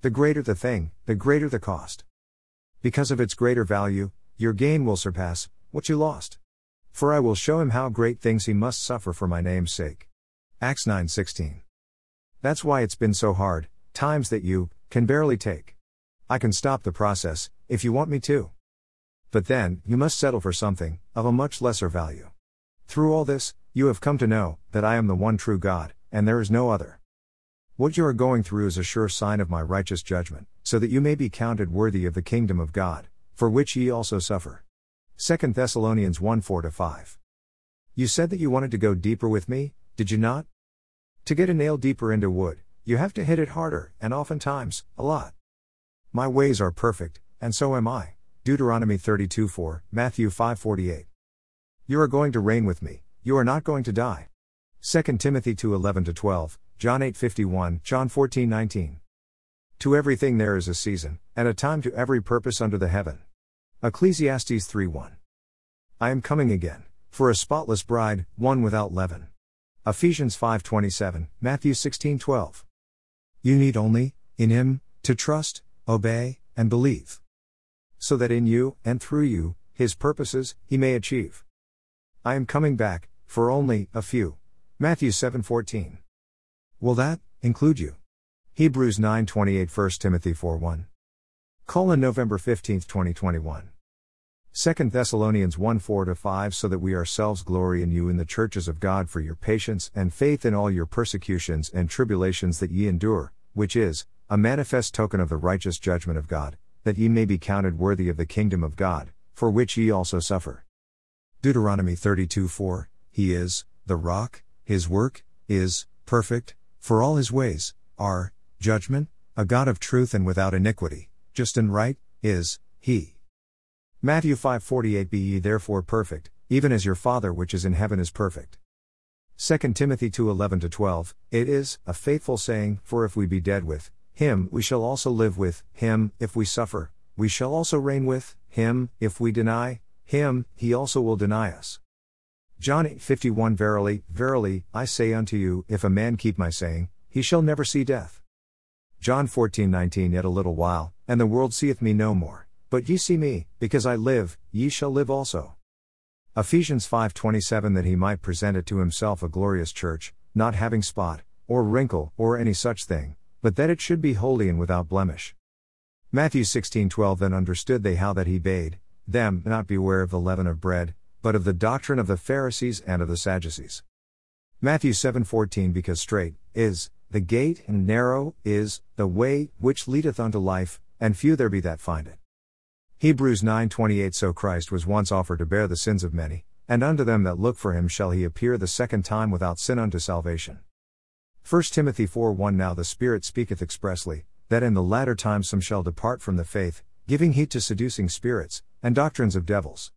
The greater the thing, the greater the cost. Because of its greater value, your gain will surpass what you lost. For I will show him how great things he must suffer for my name's sake. Acts 9:16. That's why it's been so hard, times that you can barely take. I can stop the process, if you want me to. But then, you must settle for something of a much lesser value. Through all this, you have come to know that I am the one true God, and there is no other. What you are going through is a sure sign of my righteous judgment, so that you may be counted worthy of the kingdom of God, for which ye also suffer. 2 Thessalonians 1:4-5. You said that you wanted to go deeper with me, did you not? To get a nail deeper into wood, you have to hit it harder, and oftentimes, a lot. My ways are perfect, and so am I. Deuteronomy 32:4, Matthew 5:48. You are going to reign with me, you are not going to die. 2 Timothy 2:11-12. John 8:51, John 14:19. To everything there is a season, and a time to every purpose under the heaven. Ecclesiastes 3:1. I am coming again, for a spotless bride, one without leaven. Ephesians 5:27, Matthew 16:12. You need only, in Him, to trust, obey, and believe. So that in you, and through you, His purposes, He may achieve. I am coming back, for only, a few. Matthew 7:14. Will that include you? Hebrews 9:28, 1 Timothy 4:1. : November 15, 2021. 2 Thessalonians 1:4-5. So that we ourselves glory in you in the churches of God for your patience and faith in all your persecutions and tribulations that ye endure, which is a manifest token of the righteous judgment of God, that ye may be counted worthy of the kingdom of God, for which ye also suffer. Deuteronomy 32:4. He is the rock, His work is perfect, for all His ways are judgment, a God of truth and without iniquity, just and right is He. Matthew 5:48. Be ye therefore perfect, even as your Father which is in heaven is perfect. 2 Timothy 2:11-12. It is a faithful saying, for if we be dead with Him, we shall also live with Him; if we suffer, we shall also reign with Him; if we deny Him, He also will deny us. John 8:51. Verily, verily, I say unto you, if a man keep my saying, he shall never see death. John 14:19. Yet a little while, and the world seeth me no more, but ye see me, because I live, ye shall live also. Ephesians 5:27. That He might present it to Himself a glorious church, not having spot, or wrinkle, or any such thing, but that it should be holy and without blemish. Matthew 16:12. Then understood they how that He bade them not beware of the leaven of bread, but of the doctrine of the Pharisees and of the Sadducees. Matthew 7:14. Because strait is the gate, and narrow is the way which leadeth unto life, and few there be that find it. Hebrews 9:28. So Christ was once offered to bear the sins of many, and unto them that look for Him shall He appear the second time without sin unto salvation. 1 Timothy 4:1. Now the Spirit speaketh expressly, that in the latter time some shall depart from the faith, giving heed to seducing spirits, and doctrines of devils.